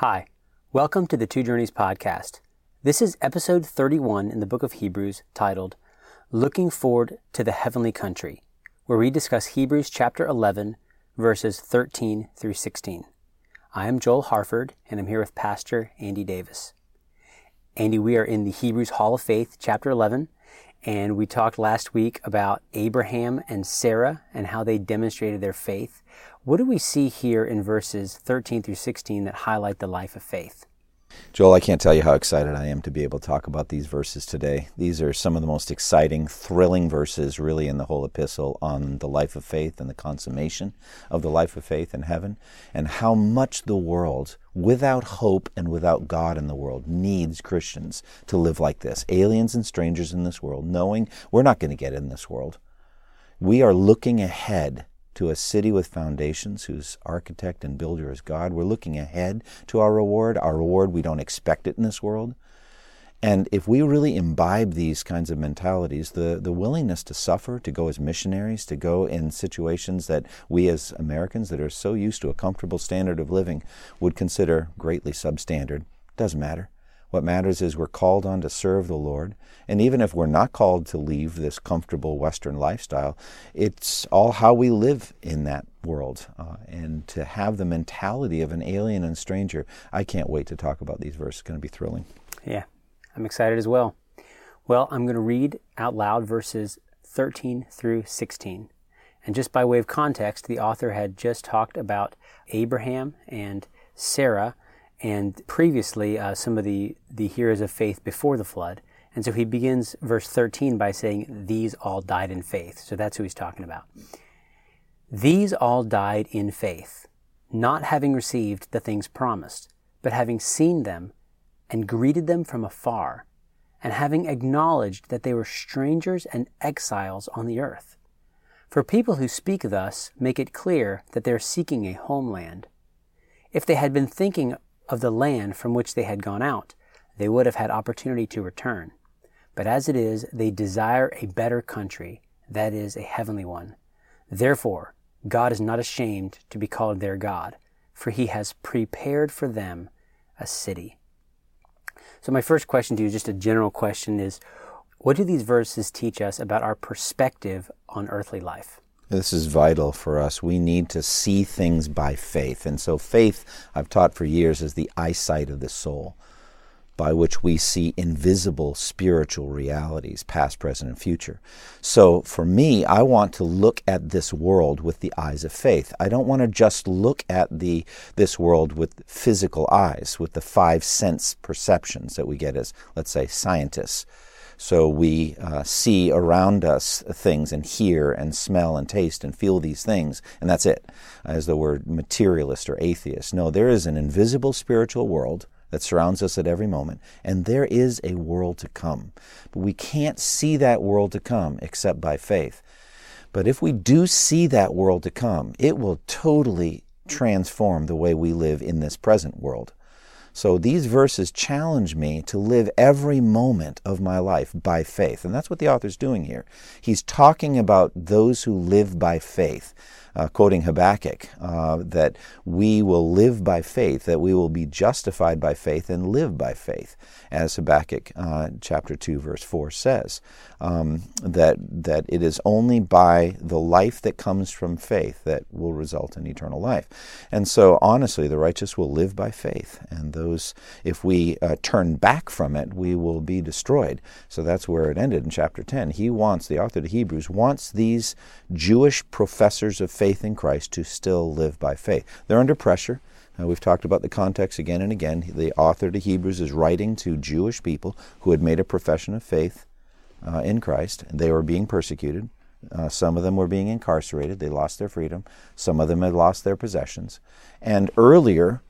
Hi, welcome to the Two Journeys podcast. This is episode 31 in the book of Hebrews titled, Looking Forward to the Heavenly Country, where we discuss Hebrews chapter 11, verses 13 through 16. I am Joel Harford, and I'm here with Pastor Andy Davis. Andy, we are in the Hebrews Hall of Faith, chapter 11, and we talked last week about Abraham and Sarah and how they demonstrated their faith. What do we see here in verses 13 through 16 that highlight the life of faith? Joel, I can't tell you how excited I am to be able to talk about these verses today. These are some of the most exciting, thrilling verses really in the whole epistle on the life of faith and the consummation of the life of faith in heaven, and how much the world, without hope and without God in the world, needs Christians to live like this, aliens and strangers in this world, knowing we're not going to get in this world. We are looking ahead to a city with foundations whose architect and builder is God. We're looking ahead to our reward. Our reward, we don't expect it in this world. And if we really imbibe these kinds of mentalities, the willingness to suffer, to go as missionaries, to go in situations that we as Americans that are so used to a comfortable standard of living would consider greatly substandard, doesn't matter. What matters is we're called on to serve the Lord. And even if we're not called to leave this comfortable Western lifestyle, it's all how we live in that world. And to have the mentality of an alien and stranger, I can't wait to talk about these verses. It's going to be thrilling. Yeah, I'm excited as well. Well, I'm going to read out loud verses 13 through 16. And just by way of context, the author had just talked about Abraham and Sarah and previously some of the heroes of faith before the flood. And so he begins verse 13 by saying, these all died in faith. So that's who he's talking about. These all died in faith, not having received the things promised, but having seen them and greeted them from afar, and having acknowledged that they were strangers and exiles on the earth. For people who speak thus make it clear that they are seeking a homeland. If they had been thinking of the land from which they had gone out, they would have had opportunity to return. But as it is, they desire a better country, that is, a heavenly one. Therefore, God is not ashamed to be called their God, for he has prepared for them a city. So my first question to you, just a general question, is what do these verses teach us about our perspective on earthly life? This is vital for us. We need to see things by faith. And so faith, I've taught for years, is the eyesight of the soul, by which we see invisible spiritual realities, past, present, and future. So for me, I want to look at this world with the eyes of faith. I don't want to just look at this world with physical eyes, with the five sense perceptions that we get as, let's say, scientists. So we see around us things and hear and smell and taste and feel these things, and that's it, as though we're materialist or atheist. No, there is an invisible spiritual world that surrounds us at every moment, and there is a world to come. But we can't see that world to come except by faith. But if we do see that world to come, it will totally transform the way we live in this present world. So these verses challenge me to live every moment of my life by faith. And that's what the author's doing here. He's talking about those who live by faith, quoting Habakkuk, that we will live by faith, that we will be justified by faith and live by faith, as Habakkuk chapter 2, verse 4 says, that it is only by the life that comes from faith that will result in eternal life. And so, honestly, the righteous will live by faith, and if we turn back from it, we will be destroyed. So that's where it ended in chapter 10. The author of Hebrews wants these Jewish professors of faith in Christ to still live by faith. They're under pressure. We've talked about the context again and again. The author to Hebrews is writing to Jewish people who had made a profession of faith in Christ. They were being persecuted. Some of them were being incarcerated. They lost their freedom. Some of them had lost their possessions. And earlier,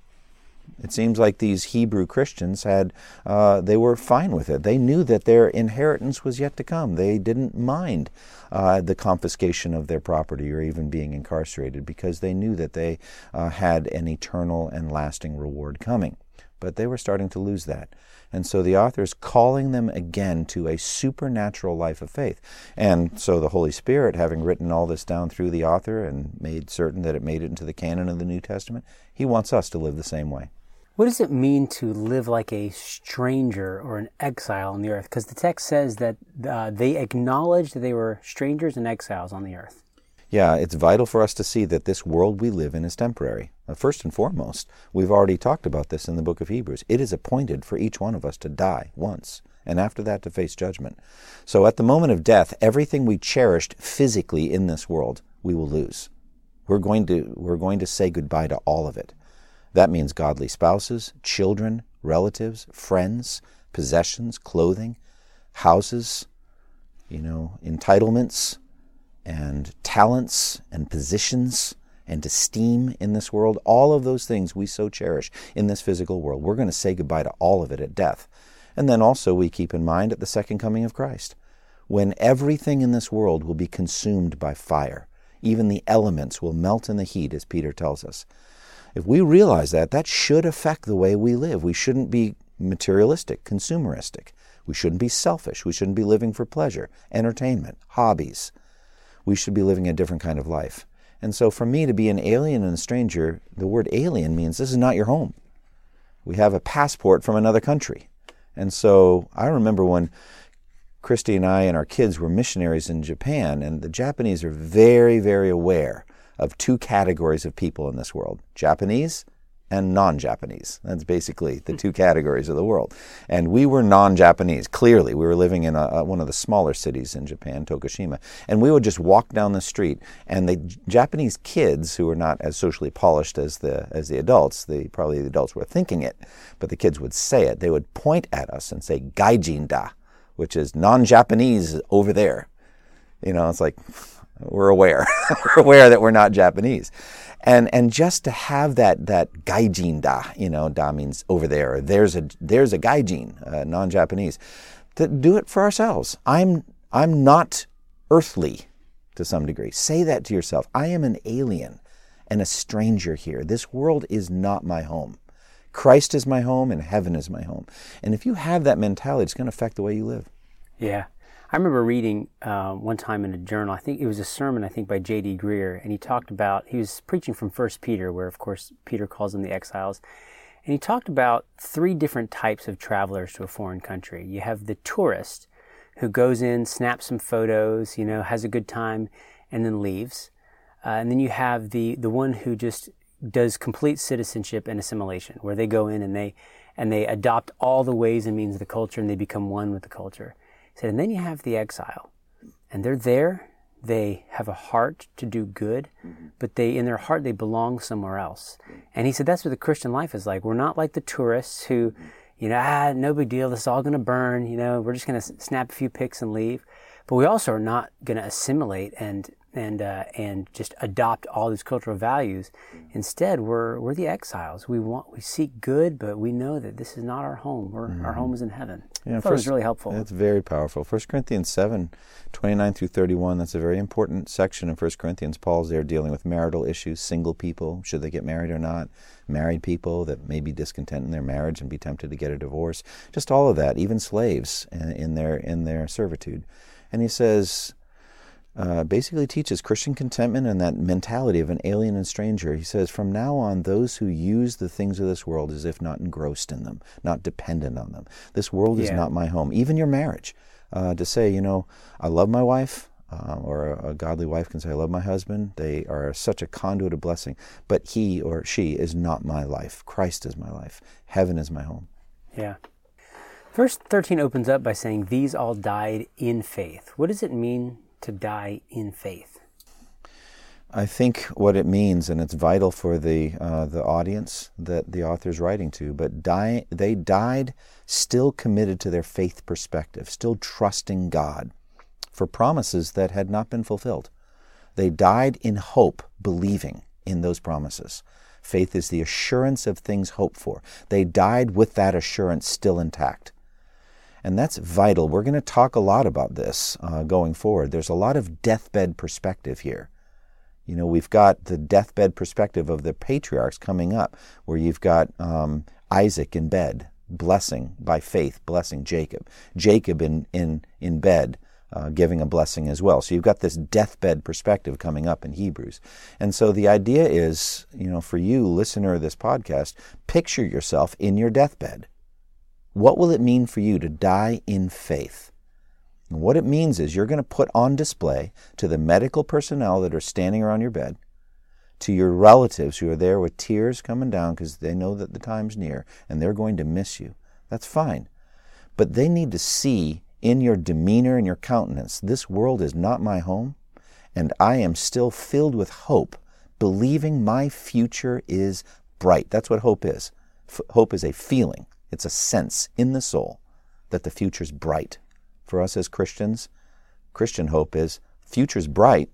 it seems like these Hebrew Christians they were fine with it. They knew that their inheritance was yet to come. They didn't mind the confiscation of their property or even being incarcerated because they knew that they had an eternal and lasting reward coming. But they were starting to lose that. And so the author is calling them again to a supernatural life of faith. And so the Holy Spirit, having written all this down through the author and made certain that it made it into the canon of the New Testament, he wants us to live the same way. What does it mean to live like a stranger or an exile on the earth? Because the text says that they acknowledged that they were strangers and exiles on the earth. Yeah, it's vital for us to see that this world we live in is temporary. First and foremost, we've already talked about this in the book of Hebrews. It is appointed for each one of us to die once, and after that to face judgment. So at the moment of death, everything we cherished physically in this world, we will lose. We're going to say goodbye to all of it. That means godly spouses, children, relatives, friends, possessions, clothing, houses, entitlements, and talents, and positions, and esteem in this world. All of those things we so cherish in this physical world. We're going to say goodbye to all of it at death. And then also we keep in mind at the second coming of Christ, when everything in this world will be consumed by fire. Even the elements will melt in the heat, as Peter tells us. If we realize that, that should affect the way we live. We shouldn't be materialistic, consumeristic. We shouldn't be selfish. We shouldn't be living for pleasure, entertainment, hobbies. We should be living a different kind of life. And so for me to be an alien and a stranger, the word alien means this is not your home. We have a passport from another country. And so I remember when Christy and I and our kids were missionaries in Japan, and the Japanese are very, very aware of two categories of people in this world, Japanese and non-Japanese. That's basically the two categories of the world. And we were non-Japanese, clearly. We were living in one of the smaller cities in Japan, Tokushima. And we would just walk down the street, and the Japanese kids, who were not as socially polished as the adults, probably the adults were thinking it, but the kids would say it. They would point at us and say, "Gaijin da," which is non-Japanese over there. It's like... We're aware. We're aware that we're not Japanese. And just to have that gaijin da, da means over there, or there's a gaijin, non-Japanese, to do it for ourselves. I'm not earthly to some degree. Say that to yourself. I am an alien and a stranger here. This world is not my home. Christ is my home and heaven is my home. And if you have that mentality, it's going to affect the way you live. Yeah. I remember reading one time in a journal, I think it was a sermon, by J.D. Greer, and he was preaching from First Peter, where, of course, Peter calls them the exiles, and he talked about three different types of travelers to a foreign country. You have the tourist who goes in, snaps some photos, has a good time, and then leaves. And then you have the one who just does complete citizenship and assimilation, where they go in and they adopt all the ways and means of the culture, and they become one with the culture. And then you have the exile, and they're there. They have a heart to do good, but in their heart, they belong somewhere else. And he said that's what the Christian life is like. We're not like the tourists who, no big deal. This is all going to burn. We're just going to snap a few pics and leave. But we also are not going to assimilate and just adopt all these cultural values. Instead, we're the exiles. We seek good, but we know that this is not our home. Our home is in heaven. I thought it was really helpful. That's very powerful. 1 Corinthians 7, 29 through 31, that's a very important section in 1 Corinthians. Paul's there dealing with marital issues, single people, should they get married or not, married people that may be discontent in their marriage and be tempted to get a divorce, just all of that, even slaves in their servitude. And he says... basically teaches Christian contentment and that mentality of an alien and stranger. He says, from now on, those who use the things of this world as if not engrossed in them, not dependent on them. This world is not my home. Even your marriage. To say, I love my wife, or a godly wife can say, I love my husband. They are such a conduit of blessing, but he or she is not my life. Christ is my life. Heaven is my home. Yeah. Verse 13 opens up by saying, these all died in faith. What does it mean to die in faith? I think what it means, and it's vital for the audience that the author's writing to, but they died still committed to their faith perspective, still trusting God for promises that had not been fulfilled. They died in hope, believing in those promises. Faith is the assurance of things hoped for. They died with that assurance still intact. And that's vital. We're going to talk a lot about this going forward. There's a lot of deathbed perspective here. We've got the deathbed perspective of the patriarchs coming up, where you've got Isaac in bed, blessing by faith, blessing Jacob. Jacob in bed, giving a blessing as well. So you've got this deathbed perspective coming up in Hebrews. And so the idea is, you know, for you, listener of this podcast, picture yourself in your deathbed. What will it mean for you to die in faith? And what it means is you're going to put on display to the medical personnel that are standing around your bed, to your relatives who are there with tears coming down because they know that the time's near and they're going to miss you. That's fine. But they need to see in your demeanor and your countenance, this world is not my home, and I am still filled with hope, believing my future is bright. That's what hope is. Hope is a feeling. It's a sense in the soul that the future's bright. For us as Christians, Christian hope is future's bright,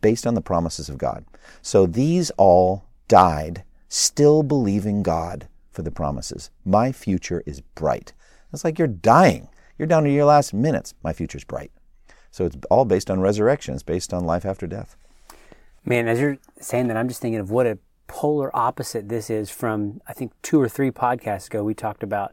based on the promises of God. So these all died, still believing God for the promises. My future is bright. It's like you're dying. You're down to your last minutes. My future's bright. So it's all based on resurrection. It's based on life after death. Man, as you're saying that, I'm just thinking of what a polar opposite this is from, I think, 2 or 3 podcasts ago. We talked about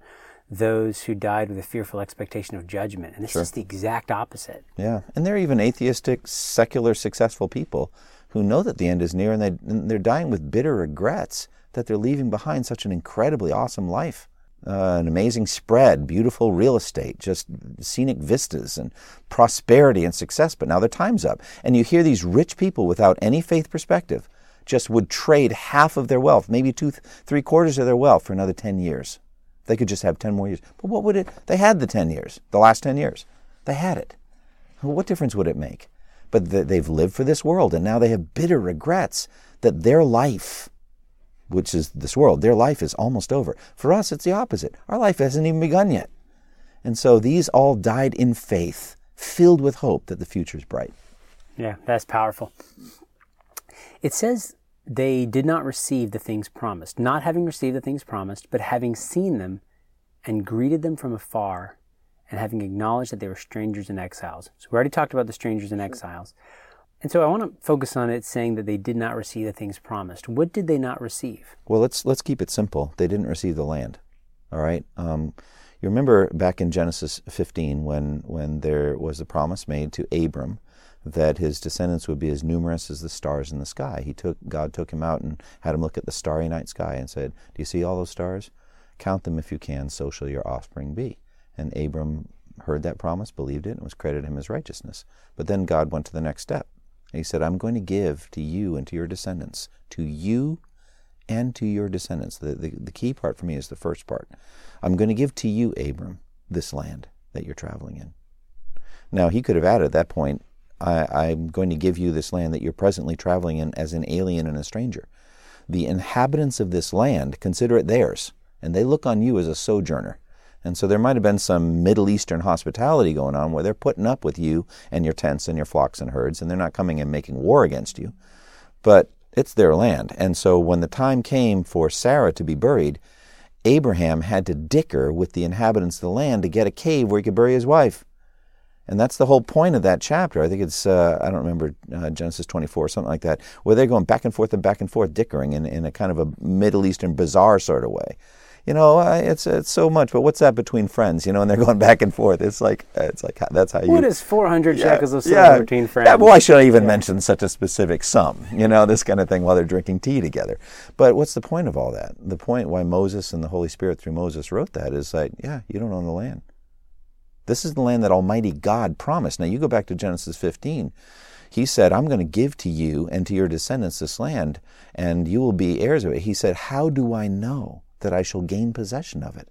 those who died with a fearful expectation of judgment. And it's just the exact opposite. Yeah, and they're even atheistic, secular, successful people who know that the end is near, and they're dying with bitter regrets that they're leaving behind such an incredibly awesome life. An amazing spread, beautiful real estate, just scenic vistas and prosperity and success, but now their time's up. And you hear these rich people without any faith perspective just would trade half of their wealth, maybe 2-3 quarters of their wealth for another 10 years. They could just have 10 more years. But what would it... They had the 10 years, the last 10 years. They had it. What difference would it make? But they've lived for this world, and now they have bitter regrets that their life, which is this world, their life is almost over. For us, it's the opposite. Our life hasn't even begun yet. And so these all died in faith, filled with hope that the future's bright. Yeah, that's powerful. It says... They did not receive the things promised, not having received the things promised, but having seen them and greeted them from afar and having acknowledged that they were strangers and exiles. So we already talked about the strangers and exiles. And so I want to focus on it saying that they did not receive the things promised. What did they not receive? Well, let's keep it simple. They didn't receive the land. All right. You remember back in Genesis 15 when there was a promise made to Abram that his descendants would be as numerous as the stars in the sky. God took him out and had him look at the starry night sky and said, "Do you see all those stars? Count them if you can, so shall your offspring be." And Abram heard that promise, believed it, and was credited him as righteousness. But then God went to the next step. He said, "I'm going to give to you and to your descendants, to you and to your descendants." The key part for me is the first part. I'm going to give to you, Abram, this land that you're traveling in. Now, he could have added at that point, I'm going to give you this land that you're presently traveling in as an alien and a stranger. The inhabitants of this land consider it theirs, and they look on you as a sojourner. And so there might have been some Middle Eastern hospitality going on where they're putting up with you and your tents and your flocks and herds, and they're not coming and making war against you. But it's their land. And so when the time came for Sarah to be buried, Abraham had to dicker with the inhabitants of the land to get a cave where he could bury his wife. And that's the whole point of that chapter. I think it's, I don't remember, Genesis 24, something like that, where they're going back and forth, dickering in a kind of a Middle Eastern bazaar sort of way. You know, it's so much, but what's that between friends? You know, and they're going back and forth. It's like that's how you... What is 400 shekels of silver between friends? Yeah, why should I even mention such a specific sum? You know, this kind of thing while they're drinking tea together. But what's the point of all that? The point why Moses and the Holy Spirit through Moses wrote that is like, you don't own the land. This is the land that Almighty God promised. Now, you go back to Genesis 15. He said, I'm going to give to you and to your descendants this land, and you will be heirs of it. He said, how do I know that I shall gain possession of it?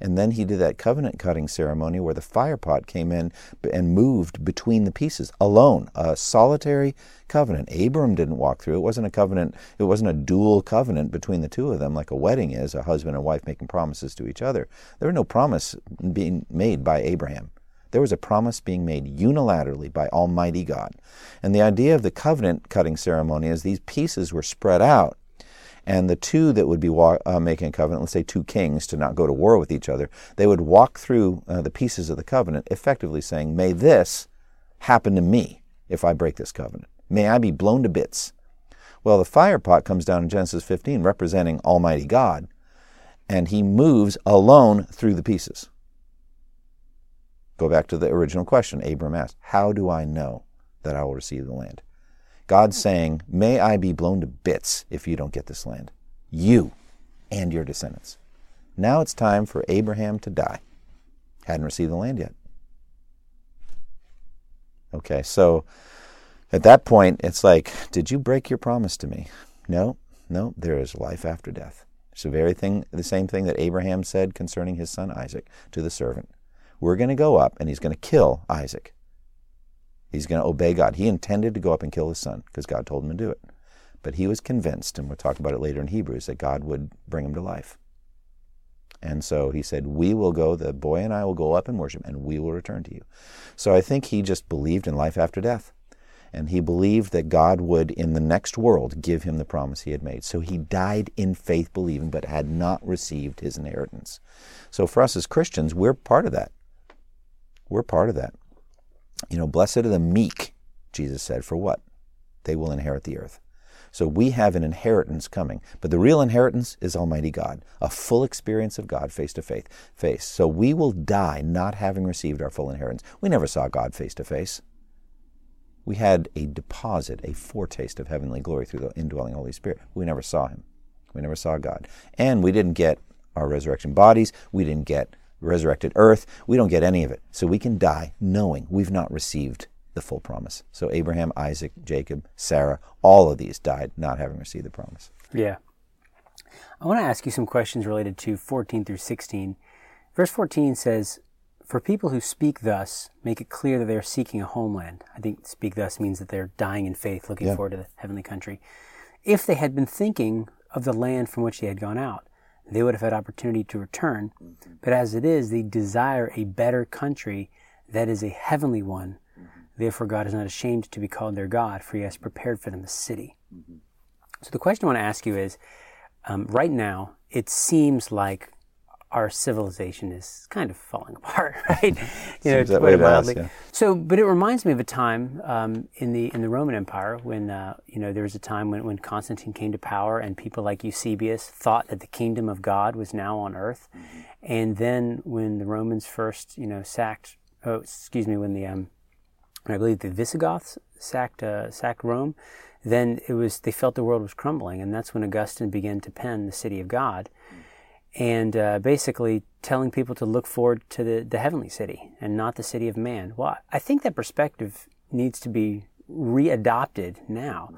And then he did that covenant-cutting ceremony where the fire pot came in and moved between the pieces alone, a solitary covenant. Abram didn't walk through. It wasn't a covenant. It wasn't a dual covenant between the two of them like a wedding is, a husband and wife making promises to each other. There was no promise being made by Abraham. There was a promise being made unilaterally by Almighty God. And the idea of the covenant-cutting ceremony is these pieces were spread out. And the two that would be making a covenant, let's say two kings to not go to war with each other, they would walk through the pieces of the covenant, effectively saying, may this happen to me if I break this covenant. May I be blown to bits. Well, the fire pot comes down in Genesis 15, representing Almighty God, and he moves alone through the pieces. Go back to the original question Abram asked, how do I know that I will receive the land? God's saying, may I be blown to bits if you don't get this land, you and your descendants. Now it's time for Abraham to die. Hadn't received the land yet. Okay, so at that point, it's like, did you break your promise to me? No, there is life after death. It's the same thing that Abraham said concerning his son Isaac to the servant. We're going to go up, and he's going to kill Isaac. He's going to obey God. He intended to go up and kill his son because God told him to do it. But he was convinced, and we'll talk about it later in Hebrews, that God would bring him to life. And so he said, we will go, the boy and I will go up and worship, and we will return to you. So I think he just believed in life after death. And he believed that God would, in the next world, give him the promise he had made. So he died in faith believing, but had not received his inheritance. So for us as Christians, we're part of that. We're part of that. You know, blessed are the meek, Jesus said, for what? They will inherit the earth. So we have an inheritance coming. But the real inheritance is Almighty God, a full experience of God face to face. So we will die not having received our full inheritance. We never saw God face to face. We had a deposit, a foretaste of heavenly glory through the indwelling Holy Spirit. We never saw him. We never saw God. And we didn't get our resurrection bodies. We didn't get resurrected earth. We don't get any of it. So we can die knowing we've not received the full promise. So Abraham, Isaac, Jacob, Sarah, all of these died not having received the promise. Yeah. I want to ask you some questions related to 14 through 16. Verse 14 says, for people who speak thus, make it clear that they are seeking a homeland. I think speak thus means that they're dying in faith, looking forward to the heavenly country. If they had been thinking of the land from which they had gone out, they would have had opportunity to return. But as it is, they desire a better country that is a heavenly one. Therefore, God is not ashamed to be called their God, for he has prepared for them a city. Mm-hmm. So the question I want to ask you is, right now, it seems like our civilization is kind of falling apart, right? You know, that way mildly. Us, yeah. So, but it reminds me of a time in the Roman Empire when there was a time when Constantine came to power, and people like Eusebius thought that the kingdom of God was now on earth. Mm-hmm. And then when the Romans first, I believe the Visigoths sacked Rome, then they felt the world was crumbling, and that's when Augustine began to pen the City of God. Mm-hmm. And basically telling people to look forward to the heavenly city and not the city of man. Well, I think that perspective needs to be readopted now.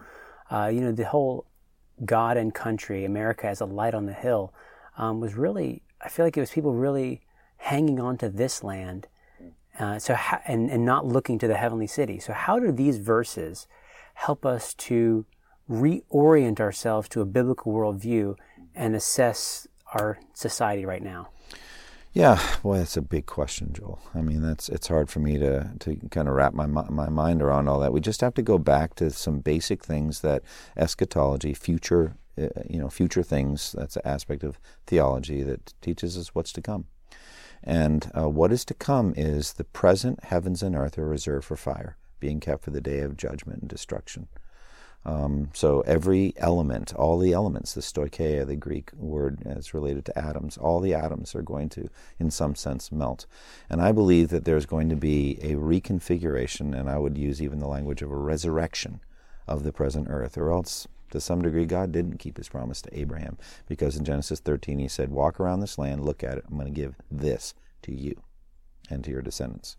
The whole God and country, America as a light on the hill, was really, I feel like it was people really hanging on to this land and not looking to the heavenly city. So how do these verses help us to reorient ourselves to a biblical worldview and assess our society right now? Yeah, boy, that's a big question, Joel. I mean, it's hard for me to kind of wrap my mind around all that. We just have to go back to some basic things that eschatology, future things, that's an aspect of theology that teaches us what's to come. And what is to come is the present heavens and earth are reserved for fire, being kept for the day of judgment and destruction. So every element, all the elements, the stoicheia, the Greek word is related to atoms, all the atoms are going to, in some sense, melt. And I believe that there's going to be a reconfiguration, and I would use even the language of a resurrection of the present earth, or else, to some degree, God didn't keep his promise to Abraham, because in Genesis 13 he said, walk around this land, look at it, I'm going to give this to you and to your descendants.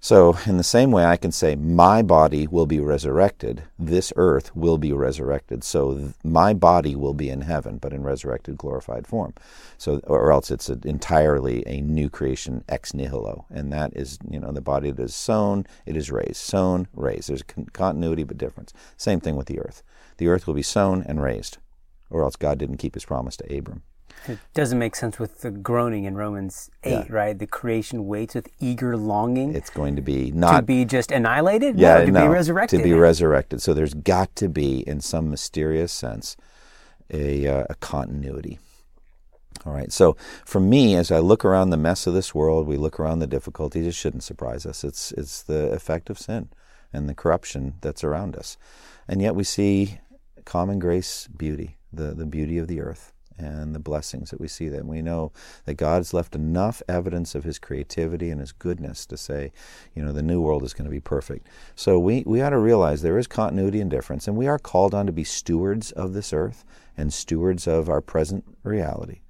So in the same way, I can say my body will be resurrected, this earth will be resurrected, so my body will be in heaven, but in resurrected, glorified form. So, or else it's entirely a new creation ex nihilo, and that is, the body that is sown, it is raised, sown, raised. There's continuity but difference. Same thing with the earth. The earth will be sown and raised, or else God didn't keep his promise to Abram. It doesn't make sense with the groaning in Romans 8, right? The creation waits with eager longing. It's going to be not... to be just annihilated? Yeah, no, be resurrected. To be resurrected. So there's got to be, in some mysterious sense, a continuity. All right, so for me, as I look around the mess of this world, we look around the difficulties, it shouldn't surprise us. It's the effect of sin and the corruption that's around us. And yet we see common grace beauty, the beauty of the earth. and the blessings that we see. That we know that God's left enough evidence of his creativity and his goodness to say, you know, the new world is going to be perfect. So we ought to realize there is continuity and difference, and we are called on to be stewards of this earth and stewards of our present reality.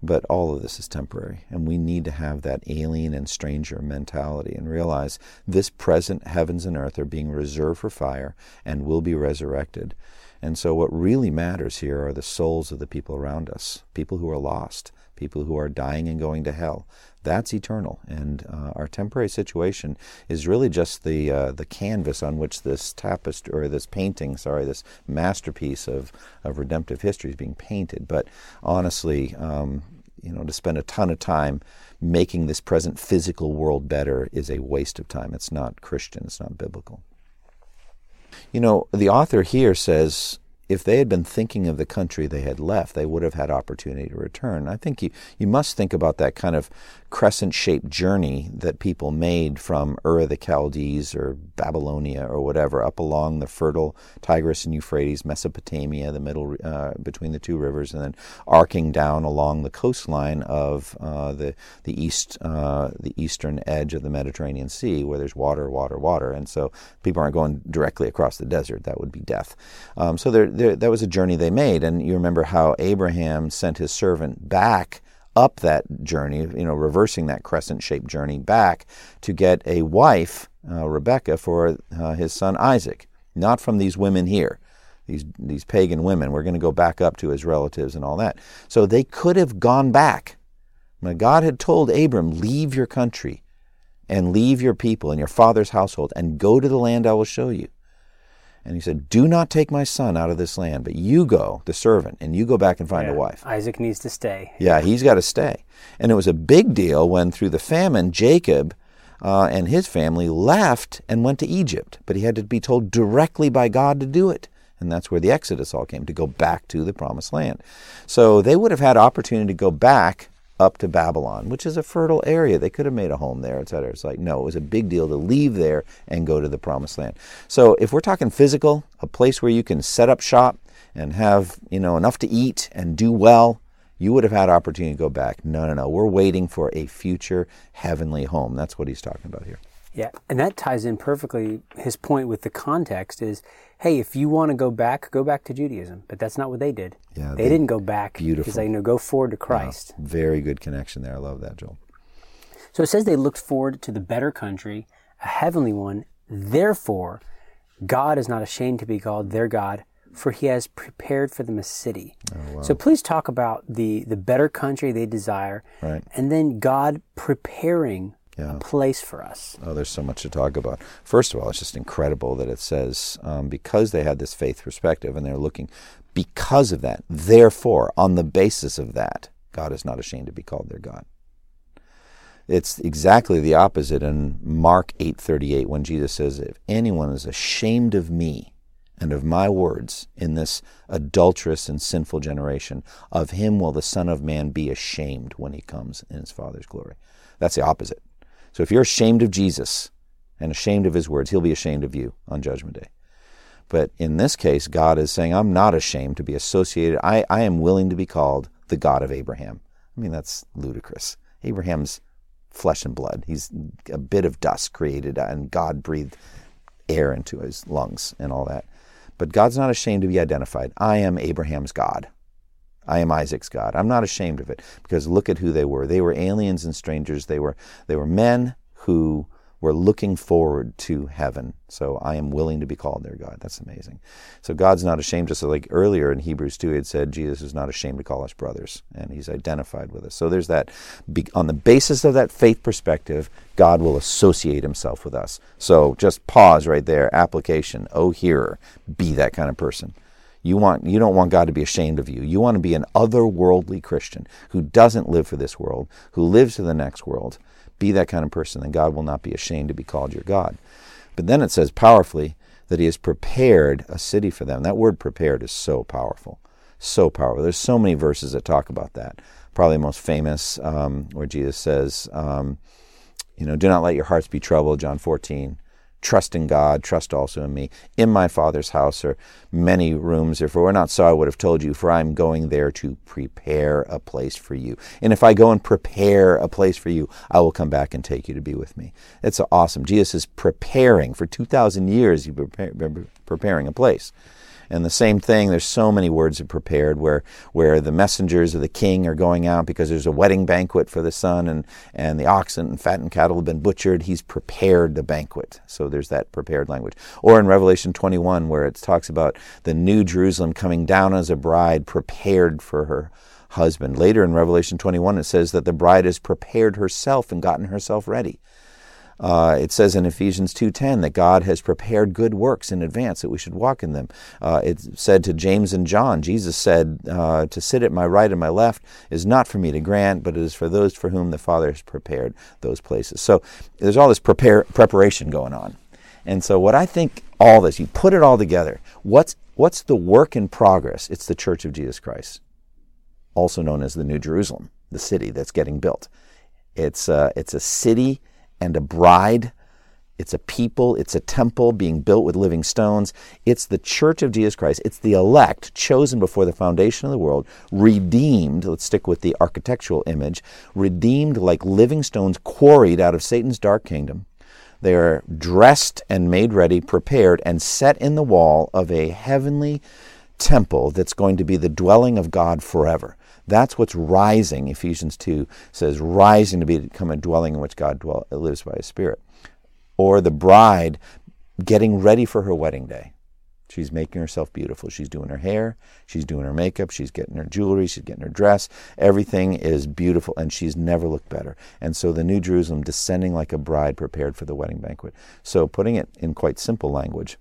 But all of this is temporary, and we need to have that alien and stranger mentality and realize this present heavens and earth are being reserved for fire and will be resurrected. And so what really matters here are the souls of the people around us, people who are lost, people who are dying and going to hell. That's eternal, and our temporary situation is really just the canvas on which this tapestry, or this painting, this masterpiece of redemptive history is being painted. But honestly, you know, to spend a ton of time making this present physical world better is a waste of time. It's not Christian. It's not biblical. You know, the author here says, if they had been thinking of the country they had left, they would have had opportunity to return. I think you must think about that kind of crescent-shaped journey that people made from Ur of the Chaldees or Babylonia or whatever, up along the fertile Tigris and Euphrates, Mesopotamia, the middle between the two rivers, and then arcing down along the coastline of the eastern edge of the Mediterranean Sea, where there's water, water, water. And so people aren't going directly across the desert. That would be death. So that was a journey they made. And you remember how Abraham sent his servant back up that journey, you know, reversing that crescent-shaped journey back to get a wife, Rebecca, for his son Isaac. Not from these women here, these pagan women. We're going to go back up to his relatives and all that. So they could have gone back. Now, God had told Abram, leave your country and leave your people and your father's household and go to the land I will show you. And he said, do not take my son out of this land, but you go, the servant, and you go back and find a wife. Isaac needs to stay. Yeah, he's got to stay. And it was a big deal when, through the famine, Jacob and his family left and went to Egypt. But he had to be told directly by God to do it. And that's where the Exodus all came, to go back to the promised land. So they would have had opportunity to go back up to Babylon, which is a fertile area. They could have made a home there, etc. It's like, no, it was a big deal to leave there and go to the promised land. So if we're talking physical, a place where you can set up shop and have, you know, enough to eat and do well, you would have had opportunity to go back. No. We're waiting for a future heavenly home. That's what he's talking about here. Yeah, and that ties in perfectly. His point with the context is, hey, if you want to go back to Judaism. But that's not what they did. Yeah, they didn't go back. Beautiful. Because they, you know, go forward to Christ. Wow, very good connection there. I love that, Joel. So it says they looked forward to the better country, a heavenly one. Therefore, God is not ashamed to be called their God, for he has prepared for them a city. Oh, wow. So please talk about the better country they desire, right, and then God preparing a place for us. Oh, there's so much to talk about. First of all, it's just incredible that it says, because they had this faith perspective and they're looking, because of that, therefore, on the basis of that, God is not ashamed to be called their God. It's exactly the opposite in Mark 8:38 when Jesus says, if anyone is ashamed of me and of my words in this adulterous and sinful generation, of him will the Son of Man be ashamed when he comes in his Father's glory. That's the opposite. So if you're ashamed of Jesus and ashamed of his words, he'll be ashamed of you on Judgment Day. But in this case, God is saying, I'm not ashamed to be associated. I am willing to be called the God of Abraham. I mean, that's ludicrous. Abraham's flesh and blood. He's a bit of dust created, and God breathed air into his lungs and all that. But God's not ashamed to be identified. I am Abraham's God. I am Isaac's God. I'm not ashamed of it, because look at who they were. They were aliens and strangers. They were men who were looking forward to heaven. So I am willing to be called their God. That's amazing. So God's not ashamed. Just like earlier in Hebrews 2, it said Jesus is not ashamed to call us brothers, and he's identified with us. So there's that. On the basis of that faith perspective, God will associate himself with us. So just pause right there. Application. Oh, hearer, be that kind of person. You don't want God to be ashamed of you. You want to be an otherworldly Christian who doesn't live for this world, who lives for the next world. Be that kind of person, and God will not be ashamed to be called your God. But then it says powerfully that he has prepared a city for them. That word prepared is so powerful, so powerful. There's so many verses that talk about that. Probably the most famous where Jesus says, you know, do not let your hearts be troubled, John 14. Trust in God, trust also in me. In my Father's house are many rooms. If it were not so, I would have told you, for I am going there to prepare a place for you. And if I go and prepare a place for you, I will come back and take you to be with me. That's awesome. Jesus is preparing. For 2,000 years, he's been preparing a place. And the same thing, there's so many words of prepared where the messengers of the king are going out because there's a wedding banquet for the son, and the oxen and fattened cattle have been butchered. He's prepared the banquet. So there's that prepared language. Or in Revelation 21, where it talks about the new Jerusalem coming down as a bride prepared for her husband. Later in Revelation 21, it says that the bride has prepared herself and gotten herself ready. It says in Ephesians 2:10 that God has prepared good works in advance that we should walk in them. It said to James and John, Jesus said, to sit at my right and my left is not for me to grant, but it is for those for whom the Father has prepared those places. So there's all this preparation going on. And so what I think, all this, you put it all together, what's the work in progress? It's the Church of Jesus Christ, also known as the New Jerusalem, the city that's getting built. It's a city and a bride. It's a people. It's a temple being built with living stones. It's the Church of Jesus Christ. It's the elect, chosen before the foundation of the world, redeemed. Let's stick with the architectural image. Redeemed like living stones quarried out of Satan's dark kingdom. They are dressed and made ready, prepared, and set in the wall of a heavenly temple that's going to be the dwelling of God forever. That's what's rising. Ephesians 2 says, rising to become a dwelling in which God lives by His Spirit. Or the bride getting ready for her wedding day. She's making herself beautiful. She's doing her hair. She's doing her makeup. She's getting her jewelry. She's getting her dress. Everything is beautiful, and she's never looked better. And so the New Jerusalem descending like a bride prepared for the wedding banquet. So putting it in quite simple language,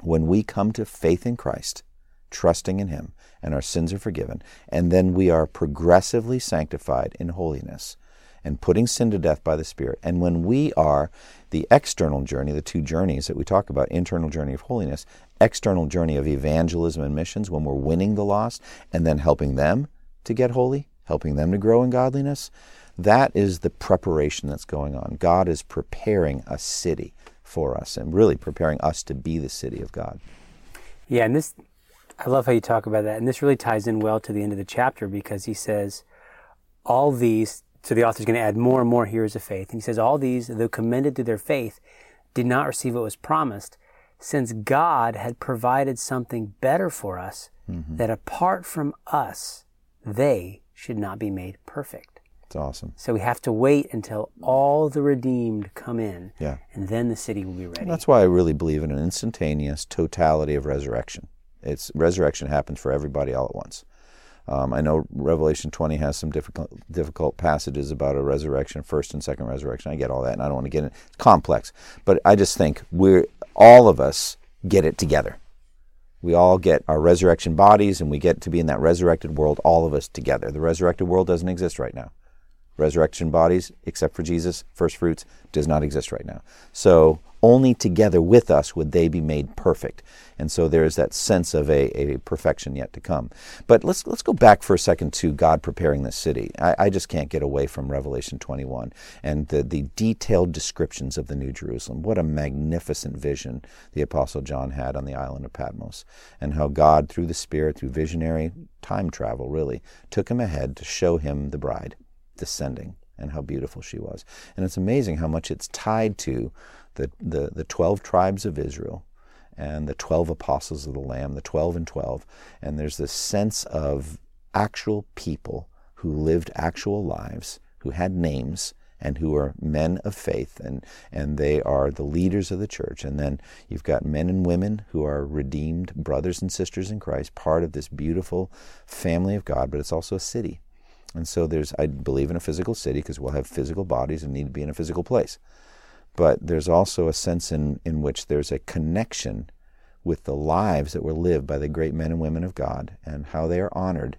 when we come to faith in Christ, trusting in Him, and our sins are forgiven, and then we are progressively sanctified in holiness and putting sin to death by the Spirit. And when we are the external journey, the two journeys that we talk about, internal journey of holiness, external journey of evangelism and missions, when we're winning the lost and then helping them to get holy, helping them to grow in godliness, that is the preparation that's going on. God is preparing a city for us and really preparing us to be the city of God. Yeah, and this, I love how you talk about that, and this really ties in well to the end of the chapter, because he says all these, so the author's going to add more and more heroes of faith, and he says all these, though commended to their faith, did not receive what was promised, since God had provided something better for us, that apart from us, they should not be made perfect. It's awesome. So we have to wait until all the redeemed come in, and then the city will be ready. And that's why I really believe in an instantaneous totality of resurrection. It's resurrection happens for everybody all at once. I know Revelation 20 has some difficult passages about a resurrection, first and second resurrection. I get all that, and I don't want to get in. It's complex, but I just think we're all of us get it together. We all get our resurrection bodies, and we get to be in that resurrected world, all of us together. The resurrected world doesn't exist right now. Resurrection bodies, except for Jesus, first fruits, does not exist right now. So only together with us would they be made perfect. And so there is that sense of a perfection yet to come. But let's go back for a second to God preparing this city. I just can't get away from Revelation 21 and the detailed descriptions of the New Jerusalem. What a magnificent vision the Apostle John had on the island of Patmos, and how God, through the Spirit, through visionary time travel really, took him ahead to show him the bride descending and how beautiful she was. And it's amazing how much it's tied to the 12 tribes of Israel and the 12 apostles of the Lamb, the 12 and 12. And there's this sense of actual people who lived actual lives, who had names, and who are men of faith, and they are the leaders of the church. And then you've got men and women who are redeemed brothers and sisters in Christ, part of this beautiful family of God, but it's also a city. And so I believe in a physical city because we'll have physical bodies and need to be in a physical place. But there's also a sense in which there's a connection with the lives that were lived by the great men and women of God and how they are honored.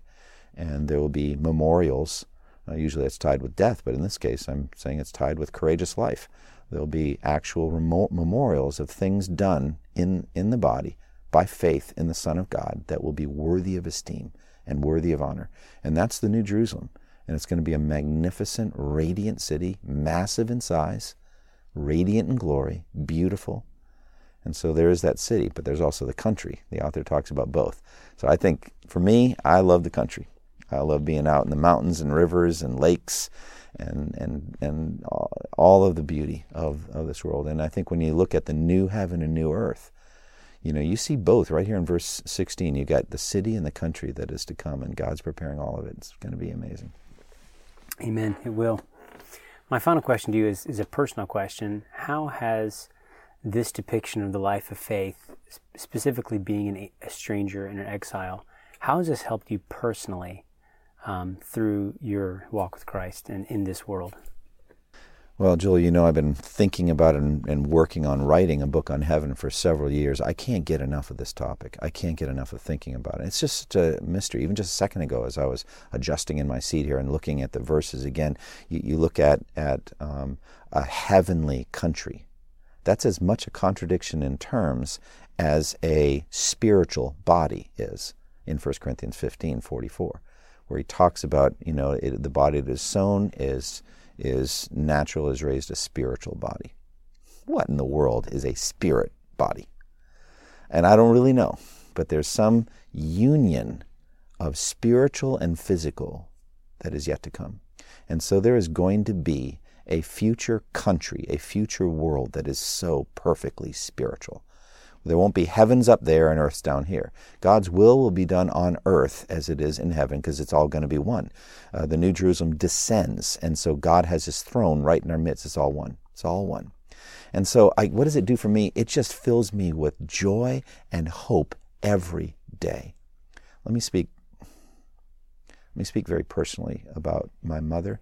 And there will be memorials. Usually it's tied with death, but in this case I'm saying it's tied with courageous life. There'll be actual memorials of things done in the body by faith in the Son of God that will be worthy of esteem and worthy of honor. And that's the New Jerusalem. And it's going to be a magnificent, radiant city, massive in size, radiant in glory, beautiful. And so there is that city, but there's also the country. The author talks about both. So I think, for me, I love the country. I love being out in the mountains and rivers and lakes and all of the beauty of this world. And I think when you look at the new heaven and new earth, you know, you see both right here in verse 16. You got the city and the country that is to come, and God's preparing all of it. It's going to be amazing. Amen. It will. My final question to you is a personal question. How has this depiction of the life of faith, specifically being a stranger and an exile, how has this helped you personally through your walk with Christ and in this world? Well, Joel, you know, I've been thinking about and working on writing a book on heaven for several years. I can't get enough of this topic. I can't get enough of thinking about it. It's just such a mystery. Even just a second ago, as I was adjusting in my seat here and looking at the verses again, you look at a heavenly country. That's as much a contradiction in terms as a spiritual body is in 1 Corinthians 15:44, where he talks about, you know, the body that is sown is natural, is raised a spiritual body. What in the world is a spirit body? And I don't really know, but there's some union of spiritual and physical that is yet to come. And so there is going to be a future country, a future world that is so perfectly spiritual. There won't be heavens up there and earths down here. God's will be done on earth as it is in heaven, because it's all going to be one. The New Jerusalem descends, and so God has his throne right in our midst. It's all one. It's all one. And so what does it do for me? It just fills me with joy and hope every day. Let me speak very personally about my mother.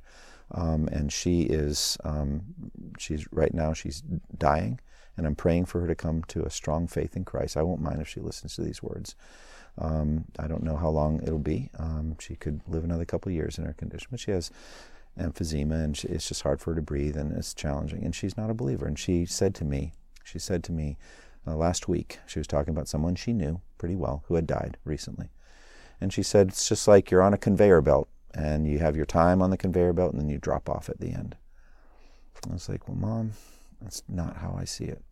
And she is, she's dying, and I'm praying for her to come to a strong faith in Christ. I won't mind if she listens to these words. I don't know how long it'll be. She could live another couple of years in her condition, but she has emphysema, and it's just hard for her to breathe, and it's challenging, and she's not a believer. And she said to me last week, she was talking about someone she knew pretty well who had died recently. And she said, it's just like you're on a conveyor belt, and you have your time on the conveyor belt, and then you drop off at the end. I was like, well, Mom, that's not how I see it.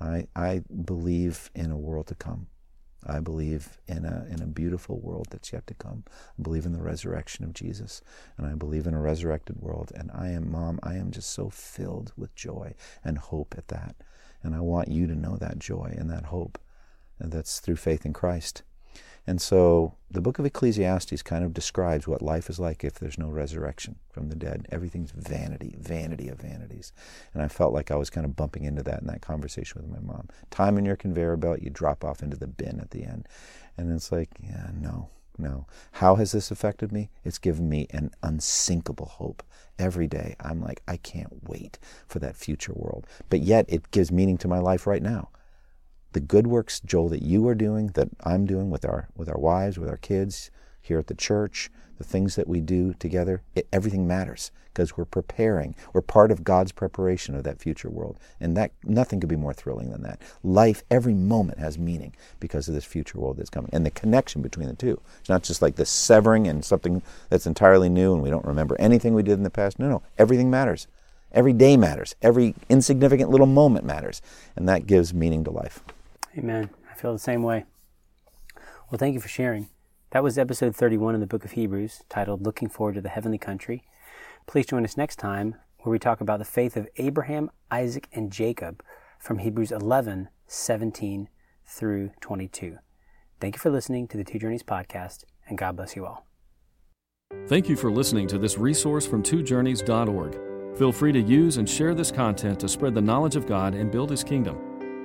I believe in a world to come. I believe in a beautiful world that's yet to come. I believe in the resurrection of Jesus, and I believe in a resurrected world. And Mom, I am just so filled with joy and hope at that. And I want you to know that joy and that hope, and that's through faith in Christ. And so the book of Ecclesiastes kind of describes what life is like if there's no resurrection from the dead. Everything's vanity, vanity of vanities. And I felt like I was kind of bumping into that in that conversation with my mom. Time in your conveyor belt, you drop off into the bin at the end. And it's like, yeah, no. How has this affected me? It's given me an unsinkable hope. Every day I'm like, I can't wait for that future world. But yet it gives meaning to my life right now. The good works, Joel, that you are doing, that I'm doing with our wives, with our kids, here at the church, the things that we do together, everything matters, because we're preparing. We're part of God's preparation of that future world. And that nothing could be more thrilling than that. Life, every moment has meaning because of this future world that's coming. And the connection between the two. It's not just like this severing and something that's entirely new and we don't remember anything we did in the past. No, everything matters. Every day matters. Every insignificant little moment matters. And that gives meaning to life. Amen. I feel the same way. Well, thank you for sharing. That was episode 31 in the book of Hebrews, titled Looking Forward to the Heavenly Country. Please join us next time, where we talk about the faith of Abraham, Isaac, and Jacob from Hebrews 11:17 through 22. Thank you for listening to the Two Journeys podcast, and God bless you all. Thank you for listening to this resource from twojourneys.org. Feel free to use and share this content to spread the knowledge of God and build His kingdom.